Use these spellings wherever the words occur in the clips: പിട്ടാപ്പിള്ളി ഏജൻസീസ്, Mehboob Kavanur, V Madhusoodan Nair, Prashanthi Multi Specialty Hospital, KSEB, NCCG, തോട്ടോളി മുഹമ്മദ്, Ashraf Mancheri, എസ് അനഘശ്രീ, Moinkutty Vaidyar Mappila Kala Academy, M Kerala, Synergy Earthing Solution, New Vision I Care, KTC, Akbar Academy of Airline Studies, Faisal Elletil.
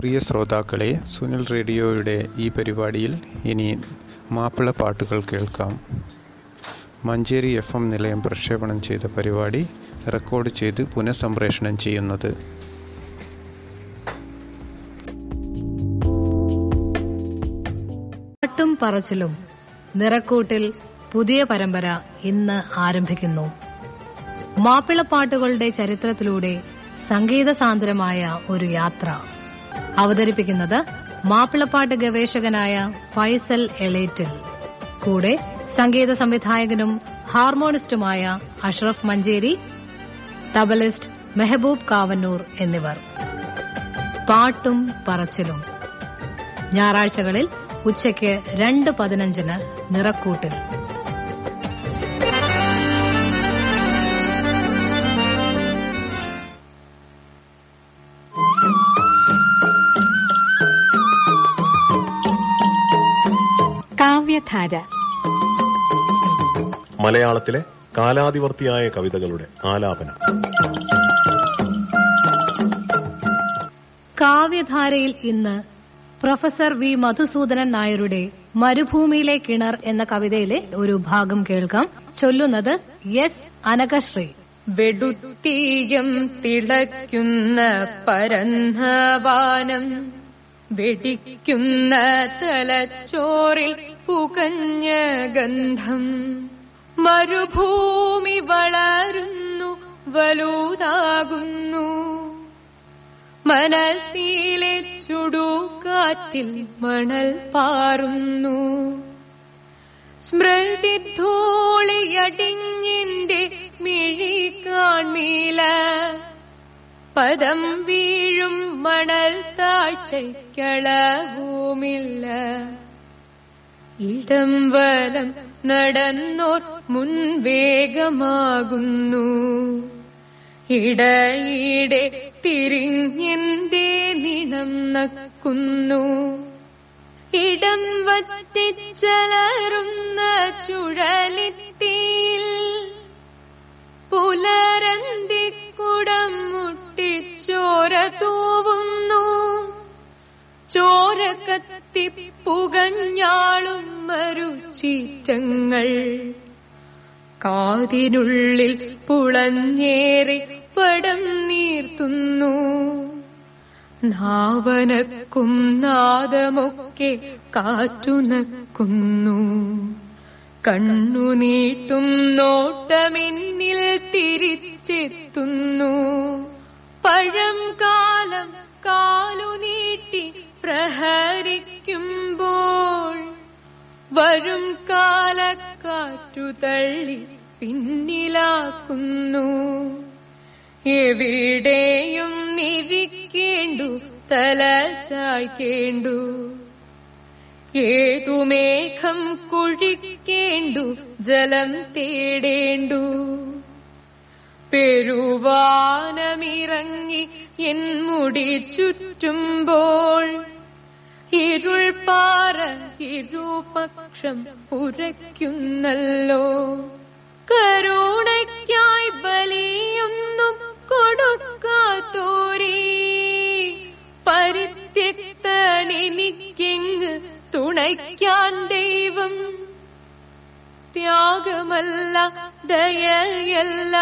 പ്രിയ ശ്രോതാക്കളെ, സുനിൽ റേഡിയോയുടെ ഈ പരിപാടിയിൽ ഇനി മാപ്പിള പാട്ടുകൾ കേൾക്കാം. മഞ്ചേരി FM നിലയം പ്രക്ഷേപണം ചെയ്ത പരിപാടി റെക്കോർഡ് ചെയ്ത് പുനഃസംപ്രേഷണം ചെയ്യുന്നത് പാട്ടും പറച്ചിലും നിറക്കൂട്ടിൽ പുതിയ പരമ്പര ഇന്ന് ആരംഭിക്കുന്നു. മാപ്പിളപ്പാട്ടുകളുടെ ചരിത്രത്തിലൂടെ സംഗീത സാന്ദ്രമായ ഒരു യാത്ര അവതരിപ്പിക്കുന്നത് മാപ്പിളപ്പാട്ട് ഗവേഷകനായ ഫൈസൽ എളേറ്റിൽ, കൂടെ സംഗീത സംവിധായകനും ഹാർമോണിസ്റ്റുമായ അഷ്റഫ് മഞ്ചേരി, തബലിസ്റ്റ് മെഹബൂബ് കാവന്നൂർ എന്നിവർ. പാട്ടും പറച്ചിലും ഞായറാഴ്ചകളിൽ ഉച്ചയ്ക്ക് 2:15 നിറക്കൂട്ടിൽ. മലയാളത്തിലെ കാലാതിവർത്തിയായ കവിതകളുടെ ആലാപനം. കാവ്യധാരയിൽ ഇന്ന് പ്രൊഫസർ V മധുസൂദനൻ നായരുടെ മരുഭൂമിയിലെ കിണർ എന്ന കവിതയിലെ ഒരു ഭാഗം കേൾക്കാം. ചൊല്ലുന്നത് S അനകശ്രീ. വെടുത്തീയം തിളയ്ക്കുന്ന പരന്ന വാനം, വെടിക്കുന്ന തലച്ചോറിൽ പുകഞ്ഞ ഗന്ധം, മരുഭൂമി വളരുന്നു വലുതാകുന്നു, മനസ്സിലെ ചുടുകാറ്റിൽ മണൽ പാറുന്നു, സ്മൃതിധൂളിയടിഞ്ഞിന്റെ മിഴി കാൺമീല, പദം വീഴും മണൽ താഴ്ചയ്ക്കളവുമില്ല, ഇടം വലം നടന്നോർ മുൻവേഗമാകുന്നു, ഇടയിടെ തിരിഞ്ഞെന്തേ നിണം നക്കുന്നു, ഇടം വറ്റിച്ചലറുന്ന ചുഴലിത്തീൽ പുലരന്തിക്കുടം മുട്ടിച്ചോര തൂവുന്നു, ചോര കത്തി പുകഞ്ഞാളും മരുചീറ്റങ്ങൾ, കാതിനുള്ളിൽ പുളഞ്ഞേറി പടം നീർത്തുന്നു, നാവനക്കും നാദമൊക്കെ കാറ്റുനക്കുന്നു, കണ്ണുനീട്ടും നോട്ടമിന്നിൽ തിരിച്ചെത്തുന്നു, പഴം കാലം കാലുനീട്ടി പ്രഹരിക്കുമ്പോൾ വരും കാലക്കാറ്റു തള്ളി പിന്നിലാക്കുന്നു, എവിടെയും നിരിക്കേണ്ടു തല ചായ്ക്കേണ്ടു, ഏതു മേഘം കുഴിക്കേണ്ടു ജലം തേടേണ്ടു, പെരുവാനമിറങ്ങി എൻ മുടി ചുറ്റുമ്പോൾ ഇരുൾ പാറ ഇരുപക്ഷം പുരയ്ക്കുന്നല്ലോ, കരുണയ്ക്കായി ബലിയൊന്നും കൊടുക്കാത്തോരീ, പരിത്യക്തനെനിക്കെങ്ങ് തുണയ്ക്കാൻ ദൈവം, ത്യാഗമല്ല ദയയല്ല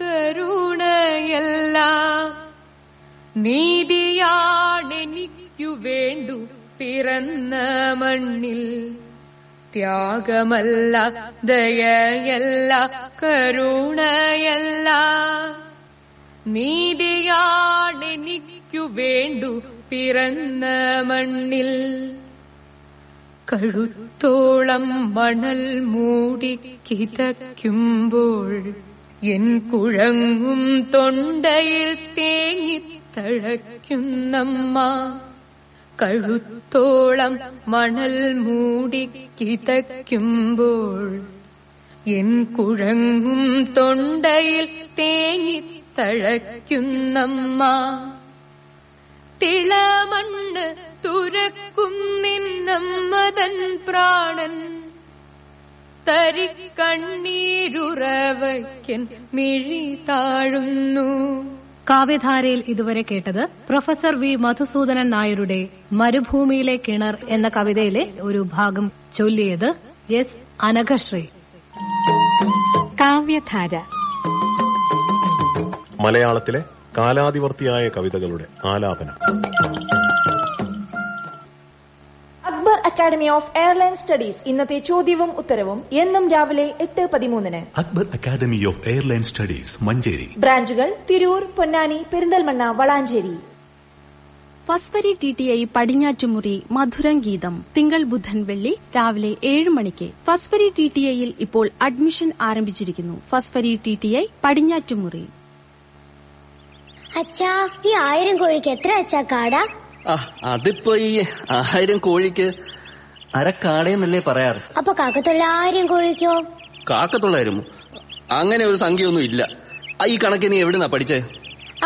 കരുണയല്ല നീതിയാണെനിക്കു വേണ്ടു പിറന്ന മണ്ണിൽ, ത്യാഗമല്ല ദയയല്ല കരുണയല്ല നീതിയാണെനിക്കു വേണ്ടു പിറന്ന മണ്ണിൽ, കഴുത്തോളം മണൽ മൂടി കിതയ്ക്കുമ്പോൾ എൻ കുഴങ്ങും തൊണ്ടയിൽ തേങ്ങിത്തഴയ്ക്കുന്നമ്മ, കഴുത്തോളം മണൽ മൂടി കിതയ്ക്കുമ്പോൾ എൻ കുഴങ്ങും തൊണ്ടയിൽ തേങ്ങിത്തഴയ്ക്കുന്നമ്മ, തിളമണ്ണ് തുരക്കും നിന്നമ്മതൻ പ്രാണൻ, തരിക്കണ്ണീരുറവയ്ക്കൻ മിഴി താഴുന്നു, കാവ്യധാരയിൽ ഇതുവരെ കേട്ടത് പ്രൊഫസർ വി മധുസൂദനൻ നായരുടെ മരുഭൂമിയിലെ കിണർ എന്ന കവിതയിലെ ഒരു ഭാഗം ചൊല്ലിയത് എസ് അനഘശ്രീ. കാവ്യധാര മലയാളത്തിലെ കാലാതിവർത്തിയായ കവിതകളുടെ ആലാപനം. Akbar academy of airline studies ഇന്നത്തെ ചോദ്യവും ഉത്തരവും എന്നും രാവിലെ 8:13. Akbar academy of airline studies Manjeri ബ്രാഞ്ചുകൾ തിരൂർ, പൊന്നാനി, പെരിന്തൽമണ്ണ, വളാഞ്ചേരി. പസ്വരി ടിടിഐ പടിഞ്ഞാറ്റുമുറി മധുരം ഗീതം തിങ്കൾ ബുധൻ വെള്ളി രാവിലെ 7 മണിക്ക് ഫസ്വരി ടിടിഐയിൽ ഇപ്പോൾ അഡ്മിഷൻ ആരംഭിച്ചിരിക്കുന്നു. ഫസ്വരി ടിടിഐ പടിഞ്ഞാറ്റുമുറി. അച്ഛാ, ഈ 1000 കോഴിക്ക് എത്ര അച്ഛാ കാട? അതിപ്പോ ഈ 1000 കോഴിക്ക് അരക്കാടയെന്നല്ലേ പറയാറ്. അപ്പൊ കാക്കത്തുള്ള 1000 കോഴിക്കോ? കാക്കത്തുള്ളായിരുന്നു, അങ്ങനെ ഒരു സംഖ്യയൊന്നും ഇല്ല. ഈ കണക്ക് നീ എവിടുന്നാ പഠിച്ചേ?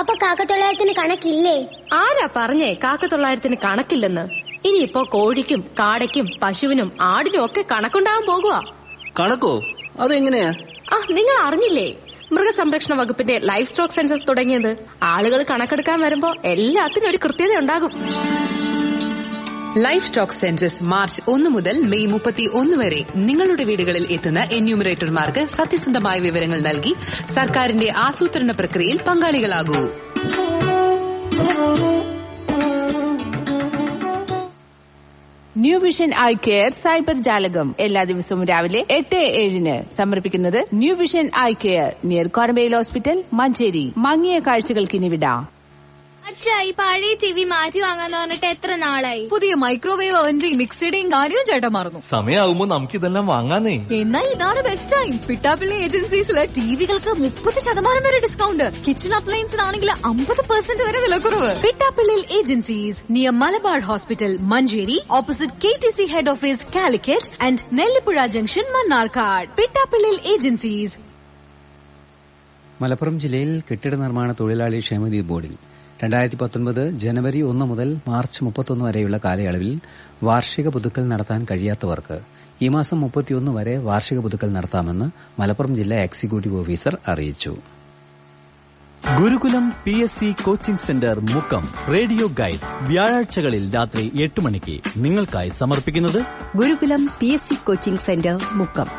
അപ്പൊ കാക്കത്തൊള്ളായിരത്തിന് കണക്കില്ലേ? ആരാ പറഞ്ഞേ കാക്കത്തൊള്ളായിരത്തിന് കണക്കില്ലെന്ന്? ഇനിയിപ്പോ കോഴിക്കും കാടയ്ക്കും പശുവിനും ആടിനും ഒക്കെ കണക്കുണ്ടാവാൻ പോകുക. കണക്കോ? അതെങ്ങനെയാ? നിങ്ങൾ അറിഞ്ഞില്ലേ മൃഗസംരക്ഷണ വകുപ്പിന്റെ ലൈഫ് സ്റ്റോക്ക് സെൻസസ് തുടങ്ങിയത്? ആളുകൾ കണക്കെടുക്കാൻ വരുമ്പോ എല്ലാത്തിനും ഒരു കൃത്യത ഉണ്ടാകും. ലൈഫ് സ്റ്റോക്ക് സെൻസസ് മാർച്ച് 1 മുതൽ മെയ് 31 വരെ നിങ്ങളുടെ വീടുകളിൽ എത്തുന്ന എന്യൂമറേറ്റർമാർക്ക് സത്യസന്ധമായ വിവരങ്ങൾ നൽകി സർക്കാരിന്റെ ആസൂത്രണ പ്രക്രിയയിൽ പങ്കാളികളാകൂ. New Vision Eye Care cyber ജാലകം എല്ലാ ദിവസവും രാവിലെ 8-7 സമർപ്പിക്കുന്നത് New Vision Eye Care near കോടമ്പയിൽ ഹോസ്പിറ്റൽ മഞ്ചേരി. മങ്ങിയ കാഴ്ചകൾക്കിനിവിട. അച്ഛാ, ഈ പഴയ ടിവി മാറ്റി വാങ്ങാന്ന് പറഞ്ഞിട്ട് എത്ര നാളായി? പുതിയ മൈക്രോവേവ് അവന്റെയും മിക്സിയുടെയും കാര്യവും ചേട്ടാ മറന്നു. സമയമാവുമ്പോ നമുക്ക് ഇതെല്ലാം വാങ്ങാന്നേ. എന്നാൽ ഇതാണ് ബെസ്റ്റ് ടൈം. പിട്ടാപ്പിള്ളി ഏജൻസീസിലെ ടിവികൾക്ക് 30% വരെ ഡിസ്കൗണ്ട്. കിച്ചൺ അപ്ലയൻസിനാണെങ്കിൽ 50% വരെ വിലക്കുറവ്. പിട്ടാപ്പിള്ളി ഏജൻസീസ് near Malabar hospital Manjeri, opposite KTC head office Calicut and Nellipuzha junction Mannarkkad. പിട്ടാപ്പിള്ളി ഏജൻസീസ്. Malappuram ജില്ലയിൽ കെട്ടിട നിർമ്മാണ തൊഴിലാളി ക്ഷേമനിധി ബോർഡിൽ 2019 ജനുവരി 1 മുതൽ മാർച്ച് 31 വരെയുള്ള കാലയളവിൽ വാർഷിക പുതുക്കൽ നടത്താൻ കഴിയാത്തവർക്ക് ഈ മാസം 31 വരെ വാർഷിക പുതുക്കൽ നടത്താമെന്ന് മലപ്പുറം ജില്ലാ എക്സിക്യൂട്ടീവ് ഓഫീസർ അറിയിച്ചു. Gurukulam PSC coaching centre Mukkam radio guide വ്യാഴാഴ്ചകളിൽ രാത്രി 8 മണിക്ക് നിങ്ങൾക്കായി സമർപ്പിക്കുന്നത് Gurukulam PSC coaching centre Mukkam.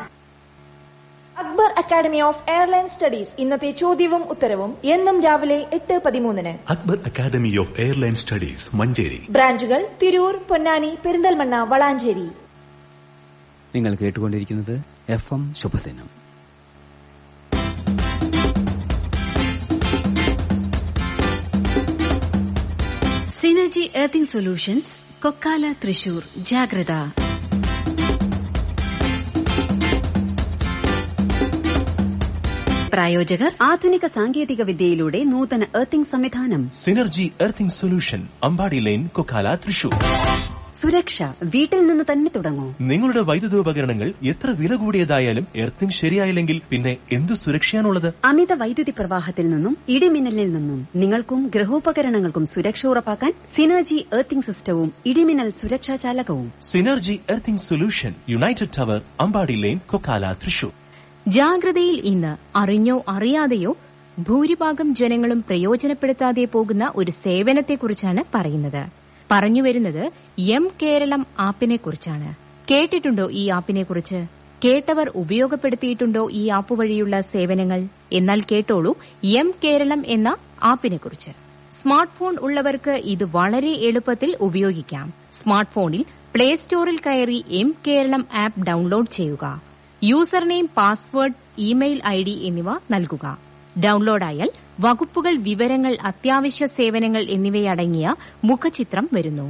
Akbar academy of airline studies ഇന്നത്തെ ചോദ്യവും ഉത്തരവും എന്നും രാവിലെ 8:13. Akbar academy of airline studies Manjeri ബ്രാഞ്ചുകൾ തിരൂർ, പൊന്നാനി, പെരിന്തൽമണ്ണ, വളാഞ്ചേരി. നിങ്ങൾ കേട്ടുകൊണ്ടിരിക്കുന്നത് FM ശുഭദിനം. Synergy earthing solutions, Kokkala, Thrissur. ജാഗ്രത. പ്രായോജകർ ആധുനിക സാങ്കേതിക വിദ്യയിലൂടെ നൂതന എർത്തിംഗ് സംവിധാനം. Synergy Earthing Solution, Ambadi line, Kokkala, Thrissur. സുരക്ഷ വീട്ടിൽ നിന്ന് തന്നെ തുടങ്ങൂ. നിങ്ങളുടെ വൈദ്യുതോപകരണങ്ങൾ എത്ര വില കൂടിയതായാലും എർത്തിംഗ് ശരിയായില്ലെങ്കിൽ പിന്നെ എന്തു സുരക്ഷയാണുള്ളത്? അമിത വൈദ്യുതി പ്രവാഹത്തിൽ നിന്നും ഇടിമിന്നലിൽ നിന്നും നിങ്ങൾക്കും ഗൃഹോപകരണങ്ങൾക്കും സുരക്ഷ ഉറപ്പാക്കാൻ സിനർജി എർത്തിംഗ് സിസ്റ്റവും ഇടിമിന്നൽ സുരക്ഷാ ചാലകവും. Synergy Earthing Solution, United Tower, Ambadi line, Kokkala, Thrissur. ജാഗ്രതയിൽ ഇന്ന് അറിഞ്ഞോ അറിയാതെയോ ഭൂരിഭാഗം ജനങ്ങളും പ്രയോജനപ്പെടുത്താതെ പോകുന്ന ഒരു സേവനത്തെക്കുറിച്ചാണ് പറയുന്നത്. പറഞ്ഞുവരുന്നത് എം കേരളം ആപ്പിനെ കുറിച്ചാണ്. കേട്ടിട്ടുണ്ടോ ഈ ആപ്പിനെക്കുറിച്ച്? കേട്ടവർ ഉപയോഗപ്പെടുത്തിയിട്ടുണ്ടോ ഈ ആപ്പ് വഴിയുള്ള സേവനങ്ങൾ? എന്നാൽ കേട്ടോളൂ എം കേരളം എന്ന ആപ്പിനെക്കുറിച്ച്. സ്മാർട്ട് ഫോൺ ഉള്ളവർക്ക് ഇത് വളരെ എളുപ്പത്തിൽ ഉപയോഗിക്കാം. സ്മാർട്ട് ഫോണിൽ പ്ലേ സ്റ്റോറിൽ കയറി എം കേരളം ആപ്പ് ഡൌൺലോഡ് ചെയ്യുക. User name, password, email ID എന്നിവ നൽകുക. ഡൌൺലോഡായാൽ വകുപ്പുകൾ, വിവരങ്ങൾ, അത്യാവശ്യ സേവനങ്ങൾ എന്നിവയടങ്ങിയ മുഖചിത്രം വരുന്നു.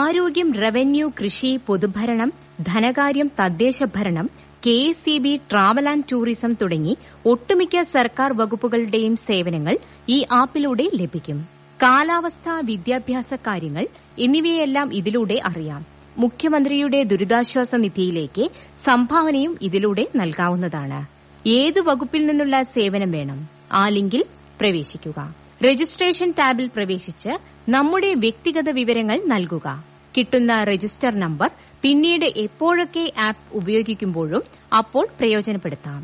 ആരോഗ്യം, റവന്യൂ, കൃഷി, പൊതുഭരണം, ധനകാര്യം, തദ്ദേശഭരണം, KSEB, ട്രാവൽ ആൻഡ് ടൂറിസം തുടങ്ങി ഒട്ടുമിക്ക സർക്കാർ വകുപ്പുകളുടെയും സേവനങ്ങൾ ഈ ആപ്പിലൂടെ ലഭിക്കും. കാലാവസ്ഥ, വിദ്യാഭ്യാസ കാര്യങ്ങൾ എന്നിവയെല്ലാം ഇതിലൂടെ അറിയാം. മുഖ്യമന്ത്രിയുടെ ദുരിതാശ്വാസ നിധിയിലേക്ക് സംഭാവനയും ഇതിലൂടെ നൽകാവുന്നതാണ്. ഏത് വകുപ്പിൽ നിന്നുള്ള സേവനം വേണം? ആ ലിങ്കിൽ പ്രവേശിക്കുക. രജിസ്ട്രേഷൻ ടാബിൽ പ്രവേശിച്ച് നമ്മുടെ വ്യക്തിഗത വിവരങ്ങൾ നൽകുക. കിട്ടുന്ന രജിസ്റ്റർ നമ്പർ പിന്നീട് എപ്പോഴൊക്കെ ആപ്പ് ഉപയോഗിക്കുമ്പോഴും അപ്പോൾ പ്രയോജനപ്പെടുത്താം.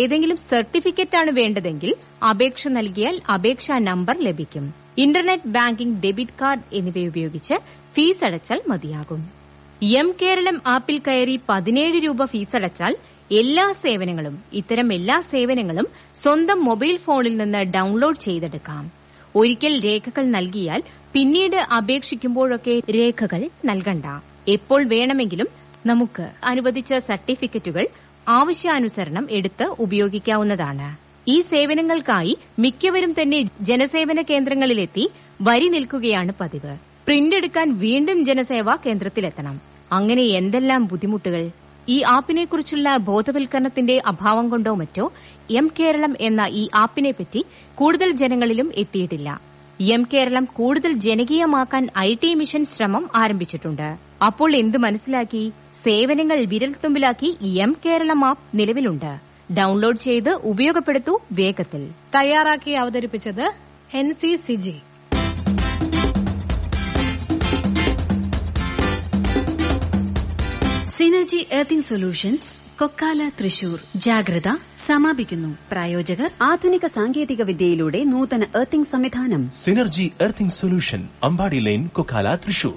ഏതെങ്കിലും സർട്ടിഫിക്കറ്റാണ് വേണ്ടതെങ്കിൽ അപേക്ഷ നൽകിയാൽ അപേക്ഷാ നമ്പർ ലഭിക്കും. ഇന്റർനെറ്റ് ബാങ്കിംഗ്, ഡെബിറ്റ് കാർഡ് എന്നിവ ഉപയോഗിച്ച് ഫീസ് അടച്ചാൽ മതിയാകും. എം കേരളം ആപ്പിൽ കയറി 17 രൂപ ഫീസടച്ചാൽ ഇത്തരം എല്ലാ സേവനങ്ങളും സ്വന്തം മൊബൈൽ ഫോണിൽ നിന്ന് ഡൌൺലോഡ് ചെയ്തെടുക്കാം. ഒരിക്കൽ രേഖകൾ നൽകിയാൽ പിന്നീട് അപേക്ഷിക്കുമ്പോഴൊക്കെ രേഖകൾ നൽകണ്ട. എപ്പോൾ വേണമെങ്കിലും നമുക്ക് അനുവദിച്ച സർട്ടിഫിക്കറ്റുകൾ ആവശ്യാനുസരണം എടുത്ത് ഉപയോഗിക്കാവുന്നതാണ്. ഈ സേവനങ്ങൾക്കായി മിക്കവരും തന്നെ ജനസേവന കേന്ദ്രങ്ങളിലെത്തി വരി നിൽക്കുകയാണ് പതിവ്. പ്രിന്റ് എടുക്കാൻ വീണ്ടും ജനസേവാ കേന്ദ്രത്തിലെത്തണം. അങ്ങനെ എന്തെല്ലാം ബുദ്ധിമുട്ടുകൾ! ഈ ആപ്പിനെക്കുറിച്ചുള്ള ബോധവൽക്കരണത്തിന്റെ അഭാവം കൊണ്ടോ മറ്റോ എം കേരളം എന്ന ഈ ആപ്പിനെപ്പറ്റി കൂടുതൽ ജനങ്ങളിലും എത്തിയിട്ടില്ല. എം കേരളം കൂടുതൽ ജനകീയമാക്കാൻ IT മിഷൻ ശ്രമം ആരംഭിച്ചിട്ടുണ്ട്. അപ്പോൾ എന്ത് മനസ്സിലാക്കി? സേവനങ്ങൾ വിരൽത്തുമ്പിലാക്കി എം കേരളം ആപ്പ് നിലവിലുണ്ട്. ഡൌൺലോഡ് ചെയ്ത് ഉപയോഗപ്പെടുത്തൂ വേഗത്തിൽ. തയ്യാറാക്കി അവതരിപ്പിച്ചത് NCCG. Synergy earthing solutions, Kokkala, Thrissur. ജാഗ്രത സമാപിക്കുന്നു. പ്രായോജകർ ആധുനിക സാങ്കേതിക വിദ്യയിലൂടെ നൂതന എർത്തിങ് സംവിധാനം. Synergy earthing solution, Ambadi line, Kokkala, Thrissur.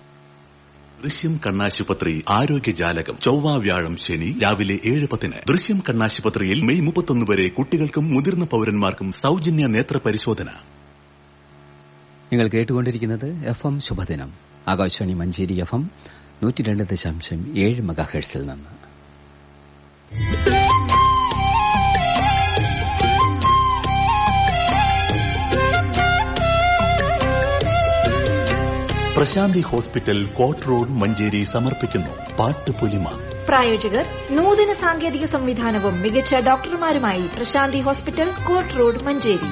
Drishyam കണ്ണാശുപത്രി ആരോഗ്യജാലകം. ചൊവ്വ, വ്യാഴം, ശനി രാവിലെ 7:10. ദൃശ്യം കണ്ണാശുപത്രിയിൽ May 31 വരെ കുട്ടികൾക്കും മുതിർന്ന പൌരന്മാർക്കും സൌജന്യ നേത്ര പരിശോധന. നിങ്ങൾ കേട്ടുകൊണ്ടിരിക്കുന്നത് FM ശുഭദിനം, ആകാശവാണി മഞ്ചേരി FM 102.7 മെഗാഹെർട്സിൽ നിന്ന്. Prashanthi hospital, court road, Manjeri സമർപ്പിക്കുന്നു പാട്ടുപുലിമ. പ്രായോജകർ നൂതന സാങ്കേതിക സംവിധാനവും മികച്ച ഡോക്ടർമാരുമായി Prashanthi hospital, court road, Manjeri.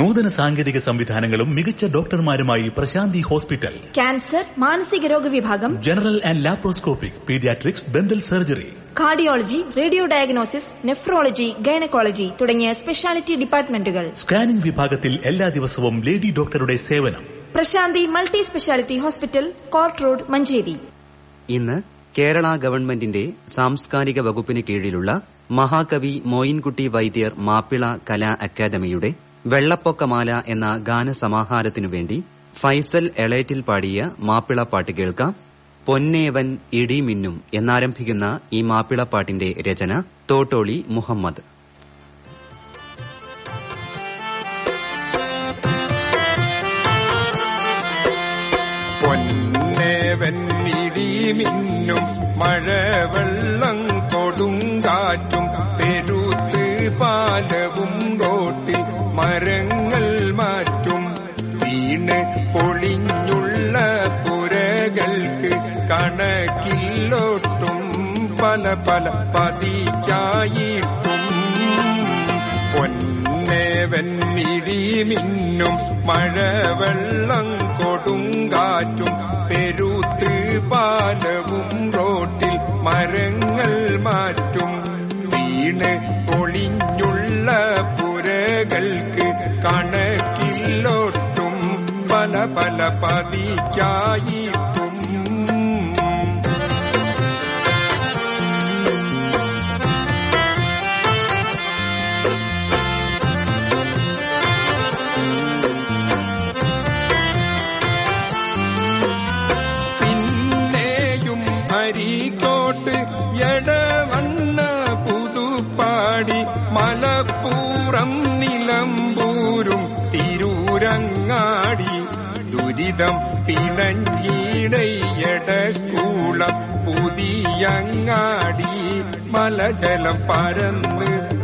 നൂതന സാങ്കേതിക സംവിധാനങ്ങളും മികച്ച ഡോക്ടർമാരുമായി പ്രശാന്തി ഹോസ്പിറ്റൽ. ക്യാൻസർ, മാനസിക രോഗ വിഭാഗം, general and laparoscopic, paediatrics, dental surgery, cardiology, radio diagnosis, nephrology, gynaecology തുടങ്ങിയ സ്പെഷ്യാലിറ്റി ഡിപ്പാർട്ട്മെന്റുകൾ. സ്കാനിംഗ് വിഭാഗത്തിൽ എല്ലാ ദിവസവും ലേഡി ഡോക്ടറുടെ സേവനം. Prasanthi multi speciality hospital, court road, Manjeri. ഇന്ന് കേരള ഗവൺമെന്റിന്റെ സാംസ്കാരിക വകുപ്പിന് കീഴിലുള്ള മഹാകവി മോയിൻകുട്ടി വൈദ്യർ മാപ്പിള കലാ അക്കാദമിയുടെ വെള്ളപ്പൊക്കമാല എന്ന ഗാനസമാഹാരത്തിനുവേണ്ടി ഫൈസൽ എളേറ്റിൽ പാടിയ മാപ്പിള പാട്ട് കേൾക്കാം. പൊന്നേവൻ ഇടി മിന്നും എന്നാരംഭിക്കുന്ന ഈ മാപ്പിള പാട്ടിന്റെ രചന തോട്ടോളി മുഹമ്മദ്. പൊന്നേവൻ ഇടി മിന്നും മഴവെള്ളം കൊടുങ്കാറ്റും പെരുത്ത് പാലവും തോട്ടി മരങ്ങൾ മാറ്റും വീണ് പൊളിഞ്ഞുള്ള പുരകൾക്ക് കണക്കിലൊട്ടും പല പല പതിക്കായിട്ടും പൊന്നേവൻ ഇടിമിന്നും മഴവെള്ളം കൊടുങ്കാറ്റും പെരുത്ത് പാലവും റോട്ടിൽ മരങ്ങൾ മാറ്റും വീണ് പൊളിഞ്ഞുള്ള പുരകൾക്ക് കണക്കിലൊട്ടും പല പല പതിക്കായിട്ടും പിന്നെയും അരിക്കോട്ട് എടവണ്ണ പുതുപ്പാടി മലപ്പുറം നിലമ്പൂരും തിരൂരങ്ങാടി ദുരിതം പിണഞ്ഞിടയടക്കുളം പുതിയങ്ങാടി മലജലം പരന്ന്